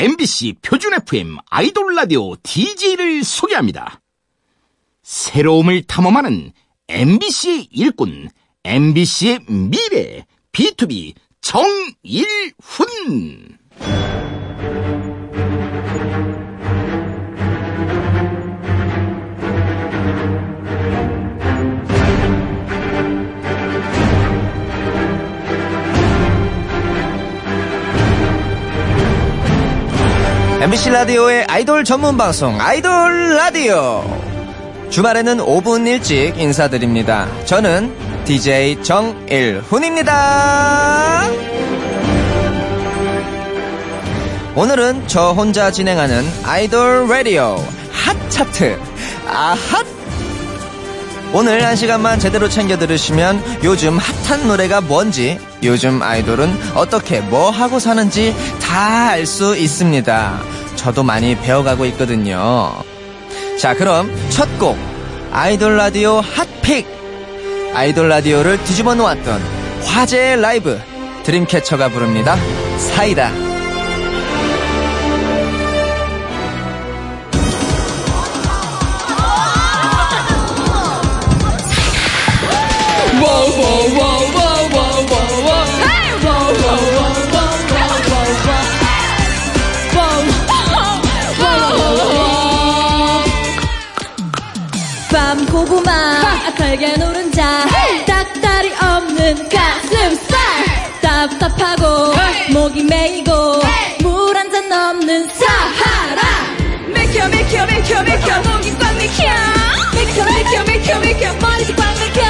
MBC 표준 FM 아이돌 라디오 DJ를 소개합니다. 새로움을 탐험하는 MBC의 일꾼, MBC의 미래, B2B 정일훈. MBC 라디오의 아이돌 전문 방송 아이돌 라디오, 주말에는 5분 일찍 인사드립니다. 저는 DJ 정일훈입니다. 오늘은 저 혼자 진행하는 아이돌 라디오 핫 차트 아핫, 오늘 1시간만 제대로 챙겨 들으시면 요즘 핫한 노래가 뭔지, 요즘 아이돌은 어떻게 뭐 하고 사는지 다 알 수 있습니다. 저도 많이 배워가고 있거든요. 자, 그럼 첫 곡 아이돌 라디오 핫픽, 아이돌 라디오를 뒤집어 놓았던 화제의 라이브, 드림캐쳐가 부릅니다. 사이다. 밤 고구마 달걀 노른자 닭다리 없는 가슴살, 답답하고 목이 메이고 물 한 잔 넘는 사하라. 맥혀 맥혀 맥혀 맥혀 목이 꽉 맥혀, 맥혀 맥혀 맥혀 맥혀 머리도 꽉 맥혀.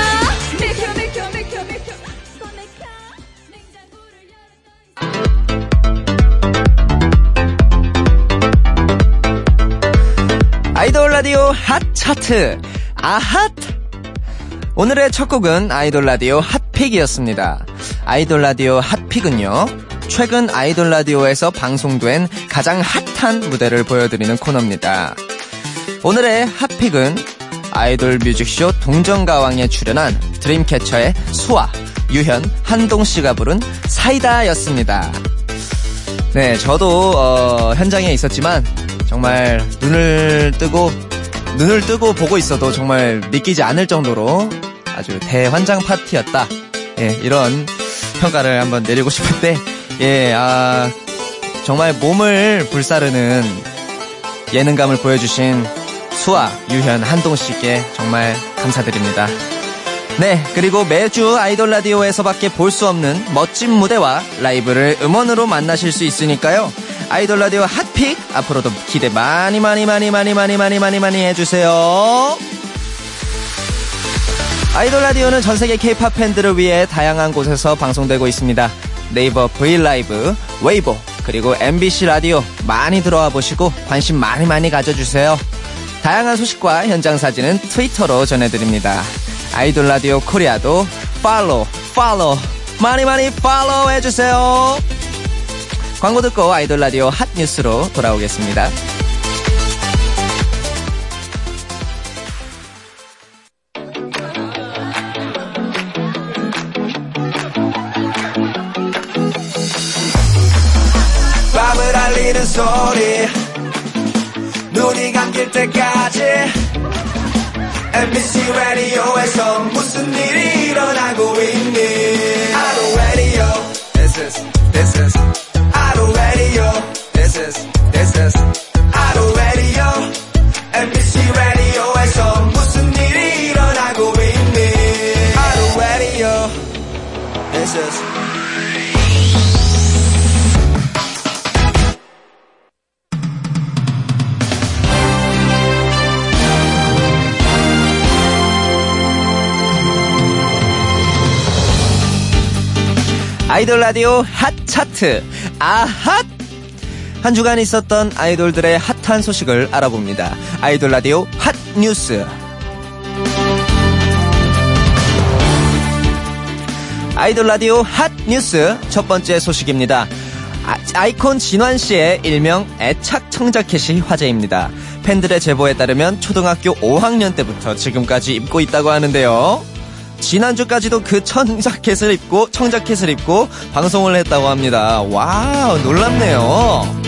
아이돌 라디오 핫 차트 아핫, 오늘의 첫 곡은 아이돌 라디오 핫픽이었습니다. 아이돌 라디오 핫픽은요, 최근 아이돌 라디오에서 방송된 가장 핫한 무대를 보여드리는 코너입니다. 오늘의 핫픽은 아이돌 뮤직쇼 동정가왕에 출연한 드림캐쳐의 수아, 유현, 한동씨가 부른 사이다였습니다. 네, 저도 현장에 있었지만 정말 눈을 뜨고 보고 있어도 정말 믿기지 않을 정도로 아주 대환장 파티였다. 예, 이런 평가를 한번 내리고 싶은데, 예, 정말 몸을 불사르는 예능감을 보여주신 수아, 유현, 한동씨께 정말 감사드립니다. 네, 그리고 매주 아이돌 라디오에서밖에 볼 수 없는 멋진 무대와 라이브를 음원으로 만나실 수 있으니까요. 아이돌 라디오 핫픽, 앞으로도 기대 많이 해주세요. 아이돌 라디오는 전 세계 K-POP 팬들을 위해 다양한 곳에서 방송되고 있습니다. 네이버 브이라이브, 웨이보, 그리고 MBC 라디오 많이 들어와 보시고 관심 많이 가져주세요. 다양한 소식과 현장 사진은 트위터로 전해드립니다. 아이돌 라디오 코리아도 팔로우 많이 팔로우 해주세요. 광고 듣고 아이돌 라디오 핫 뉴스로 돌아오겠습니다. 밤을 알리는 소리, 눈이 감길 때까지 MBC 라디오에서 무슨 일이 일어나고 있니? 아이돌 라디오, this is 아이돌 라디오, this is 아이돌 라디오, MBC 라디오에서 무슨 일이 일어나고 있니? 아이돌 라디오, this is 아이돌 라디오 핫 차트 아핫, 한 주간 있었던 아이돌들의 핫한 소식을 알아봅니다. 아이돌 라디오 핫 뉴스. 아이돌 라디오 핫 뉴스 첫 번째 소식입니다. 아이콘 진환씨의 일명 애착 청자켓이 화제입니다. 팬들의 제보에 따르면 초등학교 5학년 때부터 지금까지 입고 있다고 하는데요. 지난주까지도 그 청자켓을 입고 방송을 했다고 합니다. 와, 놀랍네요.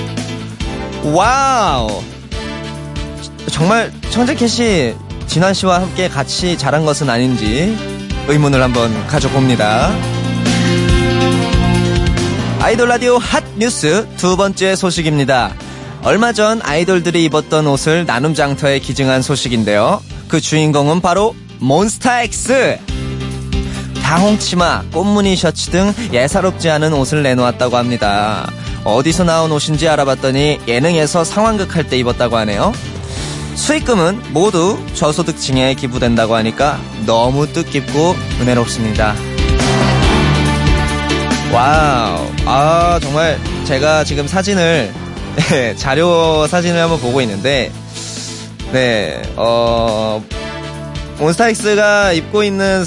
와우! 정말 청자켓이 진환씨와 함께 같이 자란 것은 아닌지 의문을 한번 가져봅니다. 아이돌 라디오 핫 뉴스 두 번째 소식입니다. 얼마 전 아이돌들이 입었던 옷을 나눔 장터에 기증한 소식인데요. 그 주인공은 바로 몬스타 X! 다홍치마, 꽃무늬 셔츠 등 예사롭지 않은 옷을 내놓았다고 합니다. 어디서 나온 옷인지 알아봤더니 예능에서 상황극 할 때 입었다고 하네요. 수익금은 모두 저소득층에 기부된다고 하니까 너무 뜻깊고 은혜롭습니다. 와우, 아 정말 제가 지금 사진을 자료 사진을 한번 보고 있는데 네, 몬스타엑스가 입고 있는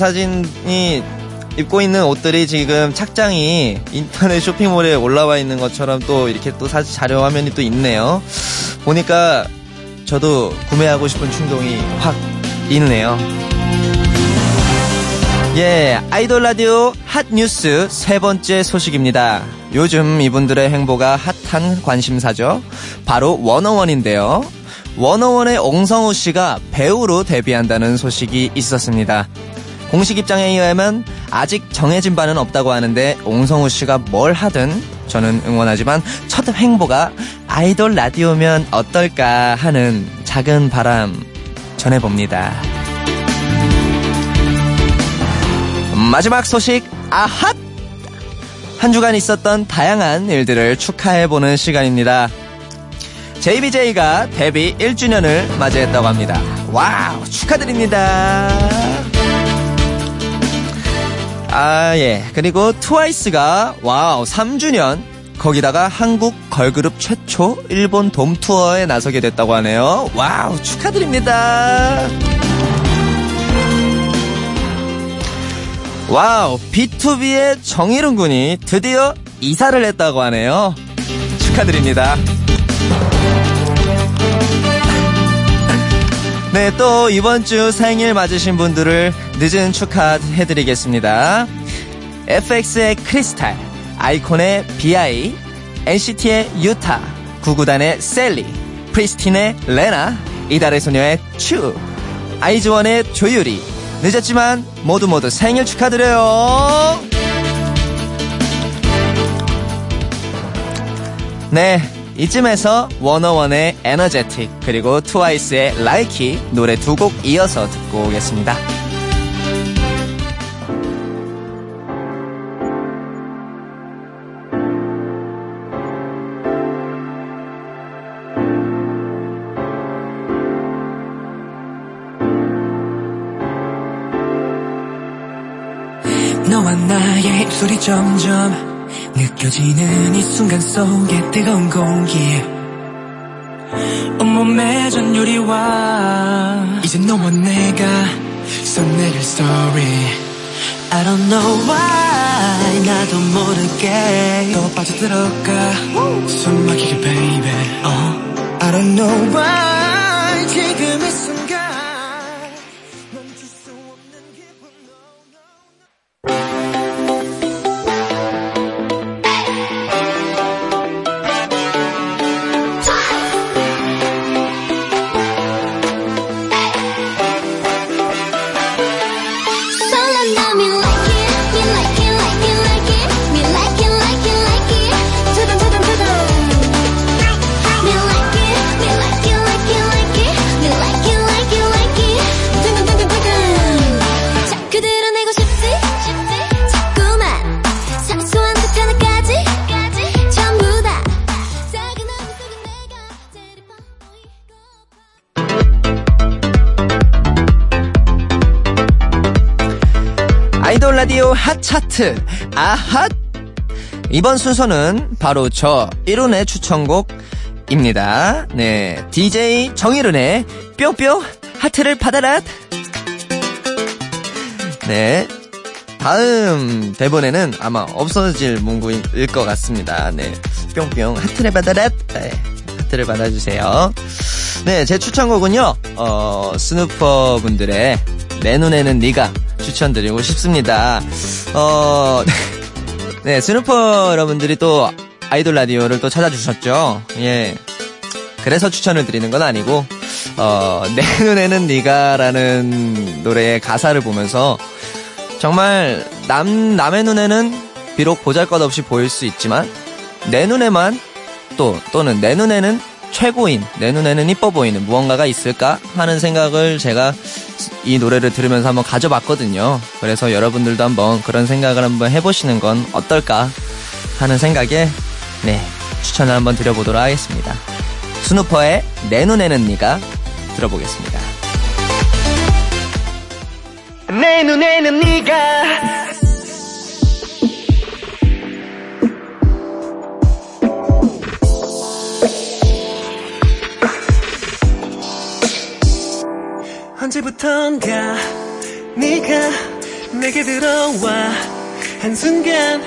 옷들이 지금 착장이 인터넷 쇼핑몰에 올라와 있는 것처럼 또 이렇게 또 자료 화면이 또 있네요. 보니까 저도 구매하고 싶은 충동이 확 있네요. 예, 아이돌 라디오 핫 뉴스 세 번째 소식입니다. 요즘 이분들의 행보가 핫한 관심사죠. 바로 워너원인데요. 워너원의 옹성우 씨가 배우로 데뷔한다는 소식이 있었습니다. 공식 입장에 의하면 아직 정해진 바는 없다고 하는데 옹성우 씨가 뭘 하든 저는 응원하지만 첫 행보가 아이돌 라디오면 어떨까 하는 작은 바람 전해봅니다. 마지막 소식 아핫! 한 주간 있었던 다양한 일들을 축하해보는 시간입니다. JBJ가 데뷔 1주년을 맞이했다고 합니다. 와우, 축하드립니다. 아, 예. 그리고 트와이스가 와우 3주년, 거기다가 한국 걸그룹 최초 일본 돔투어에 나서게 됐다고 하네요. 와우, 축하드립니다. 와우, B2B의 정일훈 군이 드디어 이사를 했다고 하네요. 축하드립니다. 네, 또 이번 주 생일 맞으신 분들을 늦은 축하해드리겠습니다. FX의 크리스탈, 아이콘의 BI, NCT의 유타, 구구단의 셀리, 프리스틴의 레나, 이달의 소녀의 추, 아이즈원의 조유리. 늦었지만 모두 생일 축하드려요. 네. 이쯤에서 워너원의 에너제틱 그리고 트와이스의 라이키 노래 두 곡 이어서 듣고 오겠습니다. 너와 나의 입술이 점점 느껴지는 이 순간 속의 뜨거운 공기 온몸에 전율이와 이제 너와 내가 써내릴 story I don't know why 나도 모르게 또 빠져들어가 숨 막히게 baby I don't know why 지금 이 순간 멈출 수 없는 기분 아이돌 라디오 핫 차트 아핫! 이번 순서는 바로 저 1운의 추천곡입니다. 네, DJ 정일운의 뿅뿅 하트를 받아라. 네, 다음 대본에는 아마 없어질 문구일 것 같습니다. 네, 뿅뿅 하트를 받아라. 네, 하트를 받아주세요. 네, 제 추천곡은요 스누퍼 분들의 내 눈에는 네가 추천드리고 싶습니다. 네, 스누퍼 여러분들이 또 아이돌 라디오를 또 찾아주셨죠. 예, 그래서 추천을 드리는 건 아니고 내 눈에는 네가라는 노래의 가사를 보면서 정말 남의 눈에는 비록 보잘것없이 보일 수 있지만 내 눈에만 또는 내 눈에는 최고인, 내 눈에는 이뻐 보이는 무언가가 있을까 하는 생각을 제가 이 노래를 들으면서 한번 가져봤거든요. 그래서 여러분들도 한번 그런 생각을 한번 해보시는 건 어떨까 하는 생각에 추천을 한번 드려보도록 하겠습니다. 스누퍼의 내 눈에는 네가 들어보겠습니다. 내 눈에는 네가 언제부턴가 네가 내게 들어와 한순간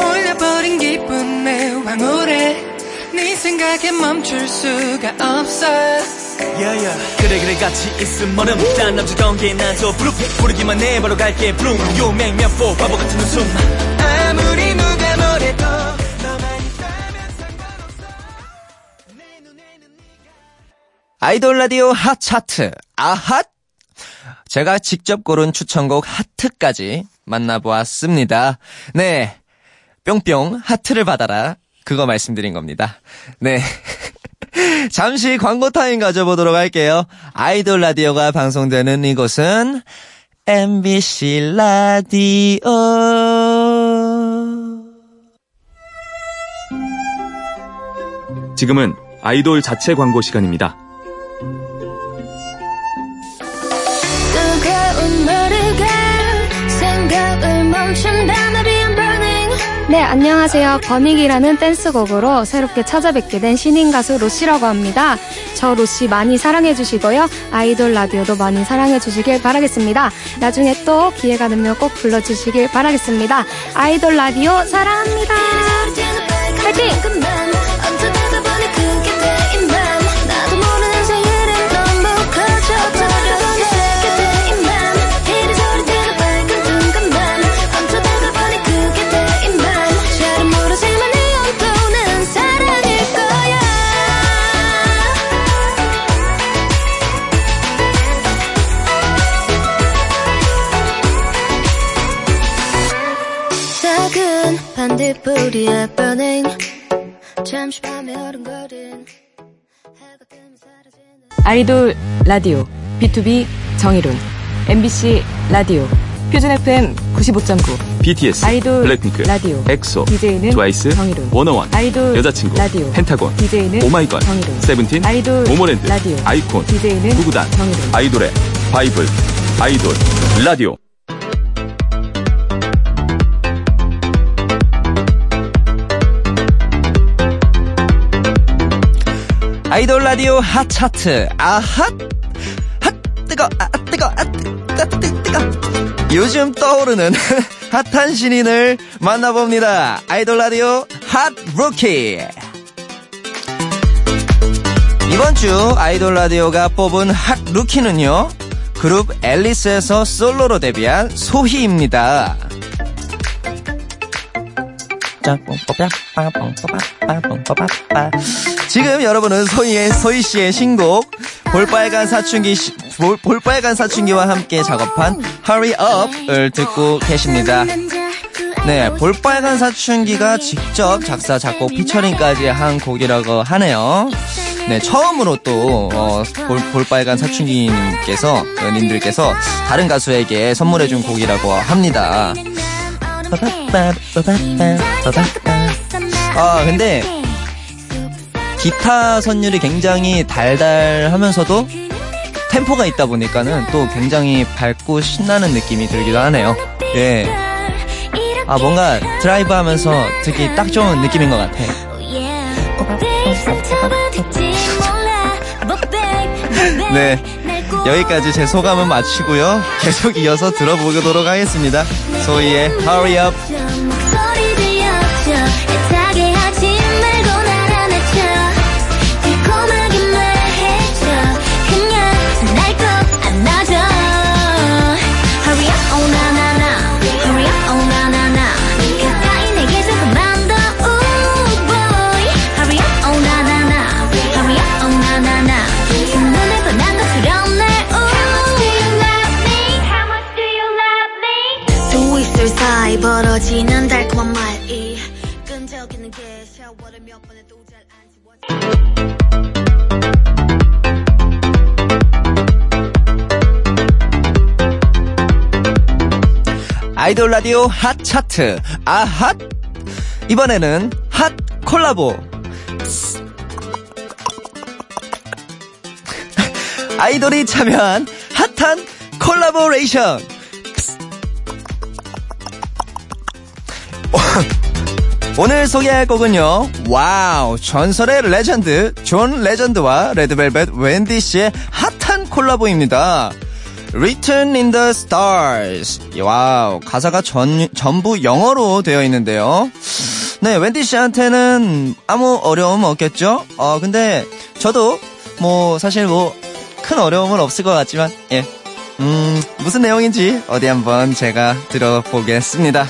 올려버린 기쁨의 황홀에 네 생각에 멈출 수가 없어. Yeah. 그래 같이 있으면은 딴 남자 관계 나서 부르 부르기만 해 바로 갈게 부릉 You make me fall 바보 같은 웃음 아무리 누가 뭐래도 너만 있다면 상관없어 내 눈에는 네가 아이돌 라디오 핫 차트 아핫 제가 직접 고른 추천곡 하트까지 만나보았습니다. 네, 뿅뿅 하트를 받아라 그거 말씀드린 겁니다. 네, 잠시 광고 타임 가져보도록 할게요. 아이돌 라디오가 방송되는 이곳은 MBC 라디오. 지금은 아이돌 자체 광고 시간입니다. 네, 안녕하세요. 버닝이라는 댄스곡으로 새롭게 찾아뵙게 된 신인 가수 로시라고 합니다. 저 로시 많이 사랑해주시고요. 아이돌 라디오도 많이 사랑해주시길 바라겠습니다. 나중에 또 기회가 되면 꼭 불러주시길 바라겠습니다. 아이돌 라디오 사랑합니다. 파이팅! 아이돌 라디오 B2B 정의론 MBC 라디오 표준 FM 95.9 BTS 아이돌 블랙핑크 라디오 엑소 DJ는 트와이스 정의론 워너 원 아이돌 여자친구 라디오 펜타곤 DJ는 오마이걸 정의론 세븐틴 아이돌 모모랜드 라디오 아이콘 DJ는 누구단 정의론 아이돌의 바이블 아이돌 라디오 아이돌 라디오 핫 차트 아핫 핫 뜨거 아 뜨거 아 뜨거 요즘 떠오르는 핫한 신인을 만나봅니다. 아이돌 라디오 핫 루키. 이번 주 아이돌 라디오가 뽑은 핫 루키는요, 그룹 앨리스에서 솔로로 데뷔한 소희입니다. 지금 여러분은 소희씨의 신곡 볼빨간 사춘기와 함께 작업한 Hurry Up을 듣고 계십니다. 네, 볼빨간 사춘기가 직접 작사, 작곡, 피처링까지 한 곡이라고 하네요. 네, 처음으로 또 볼빨간 사춘기님께서 다른 가수에게 선물해준 곡이라고 합니다. 아, 근데 기타 선율이 굉장히 달달하면서도 템포가 있다 보니까는 또 굉장히 밝고 신나는 느낌이 들기도 하네요. 예. 아, 뭔가 드라이브 하면서 듣기 딱 좋은 느낌인 것 같아. 네, 여기까지 제 소감은 마치고요. 계속 이어서 들어보도록 하겠습니다. 소희의 Hurry Up. 하는 게 샤워를 몇 번 해도 잘 안 지워져. 아이돌 라디오 핫 차트 아핫, 이번에는 핫 콜라보. 아이돌이 참여한 핫한 콜라보레이션. 오늘 소개할 곡은요, 와우, 전설의 레전드 존 레전드와 레드벨벳 웬디씨의 핫한 콜라보입니다. Written in the Stars. 와우, 가사가 전부 영어로 되어 있는데요. 네, 웬디 씨한테는 아무 어려움 없겠죠? 근데 저도 사실 큰 어려움은 없을 것 같지만, 예. 무슨 내용인지 어디 한번 제가 들어보겠습니다.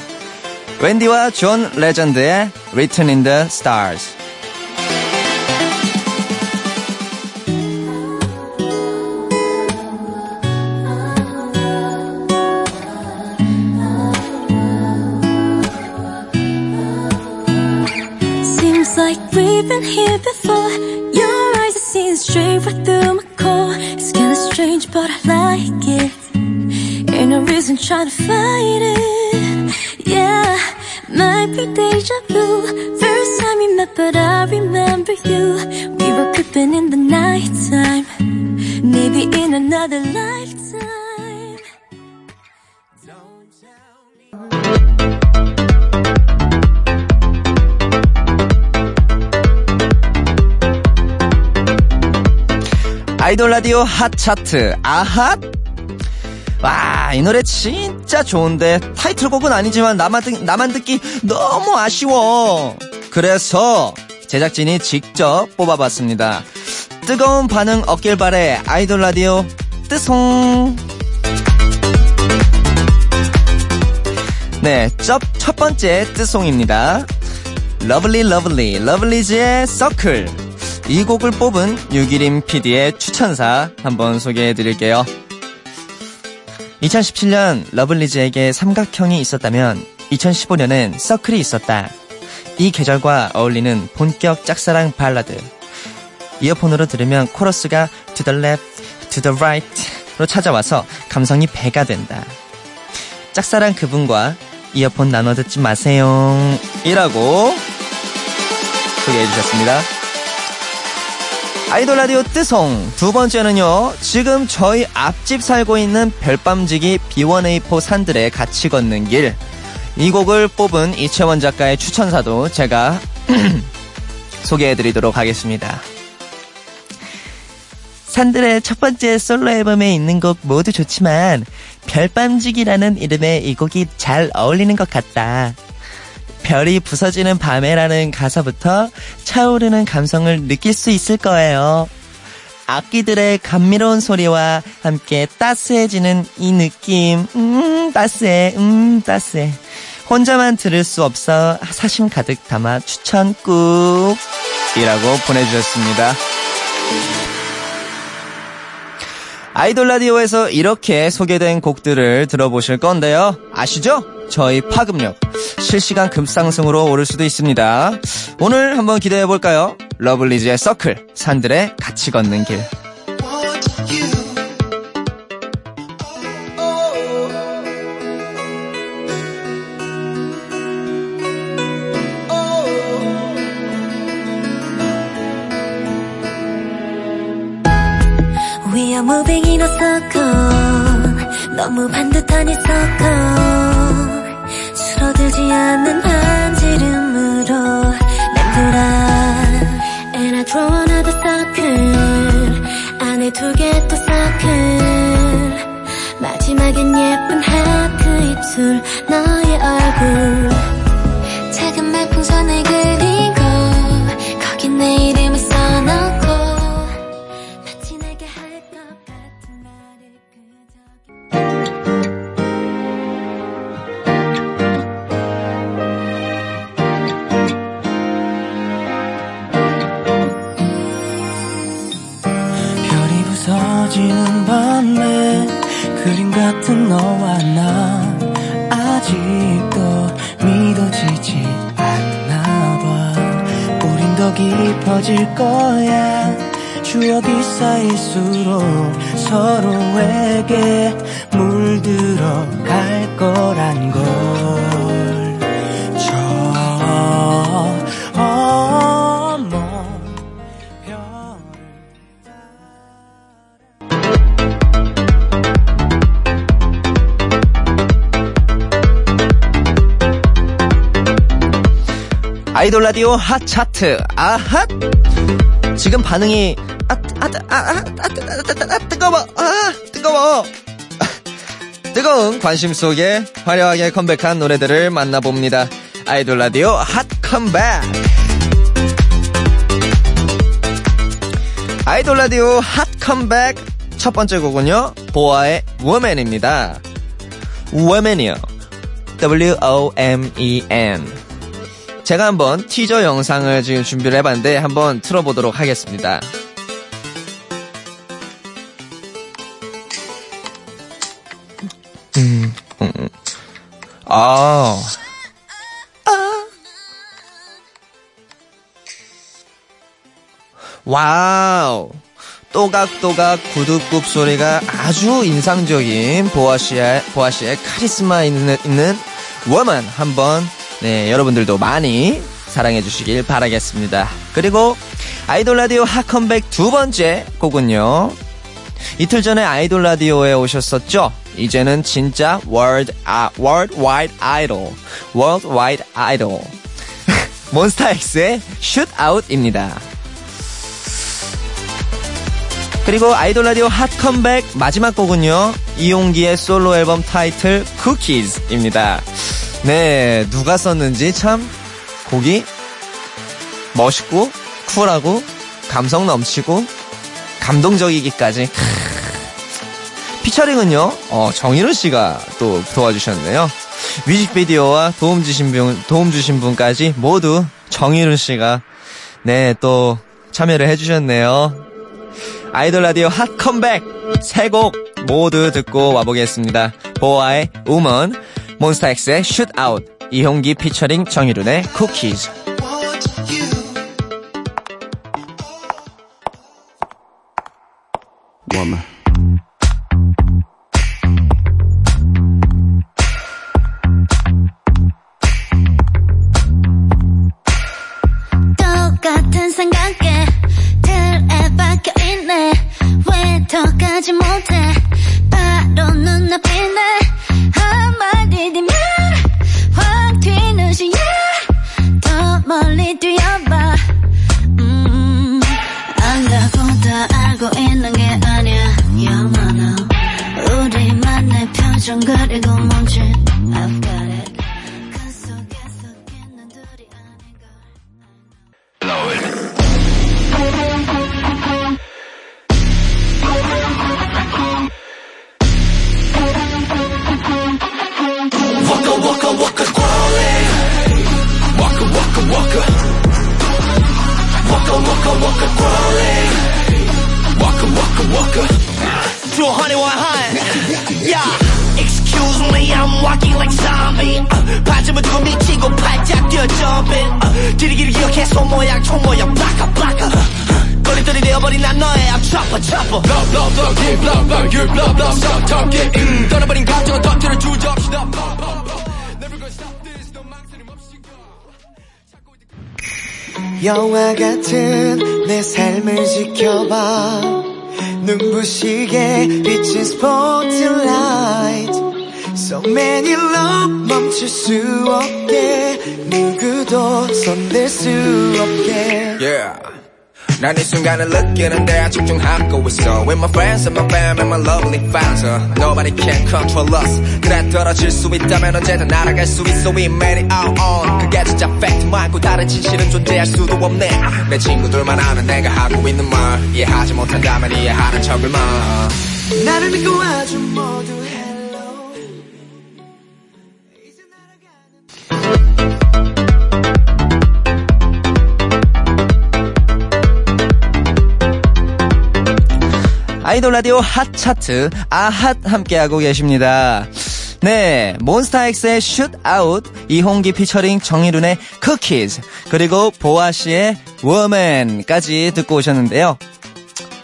웬디와 존 레전드의 Written in the Stars. Like we've been here before. Your eyes are seeing straight right through my core. It's kinda strange but I like it. Ain't no reason trying to fight it. Yeah, might be deja vu. First time we met but I remember you. We were creeping in the night time. Maybe in another lifetime. Don't tell me. 아이돌 라디오 핫 차트 아핫. 와, 이 노래 진짜 좋은데 타이틀곡은 아니지만 나만 듣기 너무 아쉬워. 그래서 제작진이 직접 뽑아봤습니다. 뜨거운 반응 얻길 바래. 아이돌 라디오 뜨송. 네, 첫 번째 뜨송입니다. 러블리즈의 서클. 이 곡을 뽑은 유기림 PD의 추천사 한번 소개해드릴게요. 2017년 러블리즈에게 삼각형이 있었다면 2015년엔 서클이 있었다. 이 계절과 어울리는 본격 짝사랑 발라드. 이어폰으로 들으면 코러스가 to the left, to the right로 찾아와서 감성이 배가 된다. 짝사랑 그분과 이어폰 나눠 듣지 마세요. 이라고 소개해주셨습니다. 아이돌 라디오 뜨송. 두 번째는요, 지금 저희 앞집 살고 있는 별밤지기 B1A4 산들에 같이 걷는 길. 이 곡을 뽑은 이채원 작가의 추천사도 제가 소개해드리도록 하겠습니다. 산들의 첫 번째 솔로 앨범에 있는 곡 모두 좋지만 별밤지기라는 이름의 이 곡이 잘 어울리는 것 같다. 별이 부서지는 밤에라는 가사부터 차오르는 감성을 느낄 수 있을 거예요. 악기들의 감미로운 소리와 함께 따스해지는 이 느낌. 따스해, 따스해. 혼자만 들을 수 없어 사심 가득 담아 추천 꾹. 이라고 보내주셨습니다. 아이돌 라디오에서 이렇게 소개된 곡들을 들어보실 건데요. 아시죠? 저희 파급력. 실시간 급상승으로 오를 수도 있습니다. 오늘 한번 기대해볼까요? 러블리즈의 서클, 산들의 같이 걷는 길. We are moving in a circle. 너무 반듯한 이 circle. 줄어들지 않는 한 지름으로 맴돌아. And I draw another circle. 안에 두 개 또 circle. 마지막엔 예쁜 하트 입술 너의 얼굴. 작은 말풍선을 그리고 거기 내 이름을 써놓고 마치 내게 할 것 같은 말을 그저. 지는 밤에 그림 같은 너와 나 아직도 믿어지지 않나 봐. 깊어질 거야. 추억이 쌓일수록 서로에게 물들어 갈 거란 걸. 아이돌 라디오 핫 차트 아핫. 지금 반응이 뜨거운 관심 속에 화려하게 컴백한 노래들을 만나봅니다. 아이돌 라디오 핫 컴백. 아이돌 라디오 핫 컴백 첫 번째 곡은요, 보아의 Woman입니다. Woman이요, W-O-M-E-N. 제가 한번 티저 영상을 지금 준비를 해봤는데 한번 틀어보도록 하겠습니다. 와우, 또각또각 구둣굽 소리가 아주 인상적인 보아씨의 카리스마 있는 워먼 한번, 네, 여러분들도 많이 사랑해주시길 바라겠습니다. 그리고 아이돌 라디오 핫 컴백 두 번째 곡은요, 이틀 전에 아이돌 라디오에 오셨었죠? 이제는 진짜 월드와이드 아이돌 몬스타 X의 슛아웃입니다. 그리고 아이돌 라디오 핫 컴백 마지막 곡은요, 이용기의 솔로 앨범 타이틀 쿠키즈입니다. 네, 누가 썼는지 참 곡이 멋있고 쿨하고 감성 넘치고 감동적이기까지. 피처링은요, 정인우씨가 또 도와주셨네요. 뮤직비디오와 도움 주신 분까지 모두 정인우씨가, 네, 또 참여를 해주셨네요. 아이돌 라디오 핫 컴백 세 곡 모두 듣고 와보겠습니다. 보아의 우먼, 몬스타엑스의 슛아웃, 이홍기 피처링 정일훈의 쿠키즈. Woman. 똑같은 생각에 틀에 박혀있네. 왜 더 가지 못해. 바로 눈앞이네. 한마디면 확 튀는 시야. 더 멀리 뛰어봐. 안다고 다 알고 있는 게 아니야. 영원한 우리만의 표정 그리고 멈춘 I've got it. 그 속에서 있는 둘이 아닌 걸. 영화 같은 내 삶을 지켜봐. 눈부시게 비친 스포트라이트. So many love 멈출 수 없게. 누구도 손댈 수 없게. Yeah. 난 이 순간을 느끼는데 집중하고 있어. With my friends and my fam and my lovely fans. Nobody can control us. 그래 떨어질 수 있다면 언제든 날아갈 수 있어. We made it out on. 그게 진짜 팩트 말고 다른 진실은 존재할 수도 없네. 내 친구들만 아는 내가 하고 있는 말. 이해하지 못한다면 이해하는 척을 마. 나를 믿고 아주 모두 hello. 이제 날아가는 아이돌 라디오 핫 차트 아핫 함께하고 계십니다. 네, 몬스타엑스의 슛아웃, 이홍기 피처링 정일훈의 쿠키즈, 그리고 보아씨의 워맨까지 듣고 오셨는데요.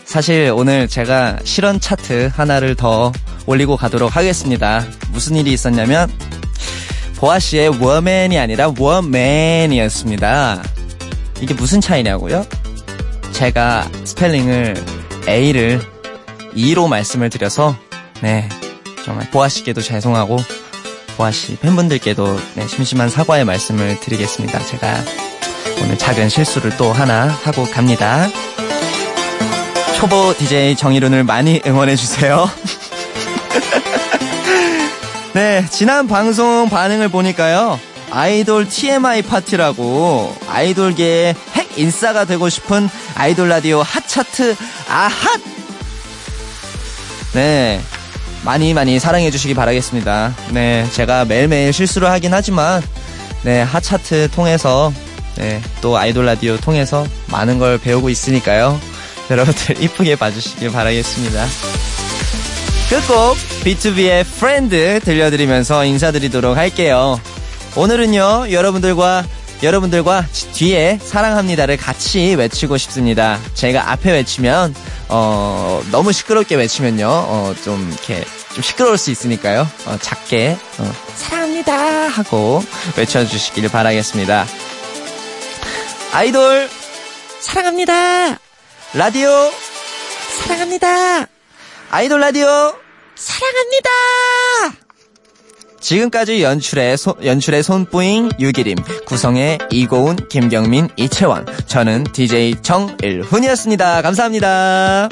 사실 오늘 제가 실언 차트 하나를 더 올리고 가도록 하겠습니다. 무슨 일이 있었냐면 보아씨의 워맨이 아니라 워맨이었습니다. 이게 무슨 차이냐고요? 제가 스펠링을 A를 E로 말씀을 드려서 네 정말 보아씨께도 죄송하고 보아씨 팬분들께도 네, 심심한 사과의 말씀을 드리겠습니다. 제가 오늘 작은 실수를 또 하나 하고 갑니다. 초보 DJ 정일훈을 많이 응원해주세요. 네, 지난 방송 반응을 보니까요. 아이돌 TMI 파티라고 아이돌계의 핵 인싸가 되고 싶은 아이돌 라디오 핫차트 아핫! 네, 많이 많이 사랑해주시기 바라겠습니다. 네, 제가 매일매일 실수를 하긴 하지만 네, 핫차트 통해서 네, 또 아이돌 라디오 통해서 많은 걸 배우고 있으니까요. 여러분들 이쁘게 봐주시길 바라겠습니다. 끝곡 B2B의 Friend 들려드리면서 인사드리도록 할게요. 오늘은요 여러분들과 뒤에 사랑합니다를 같이 외치고 싶습니다. 제가 앞에 외치면 너무 시끄럽게 외치면요 좀 이렇게 좀 시끄러울 수 있으니까요 작게 사랑합니다 하고 외쳐주시길 바라겠습니다. 아이돌 사랑합니다. 라디오 사랑합니다. 아이돌 라디오 사랑합니다. 지금까지 연출의 손뿌잉 유기림, 구성의 이고은, 김경민, 이채원, 저는 DJ 정일훈이었습니다. 감사합니다.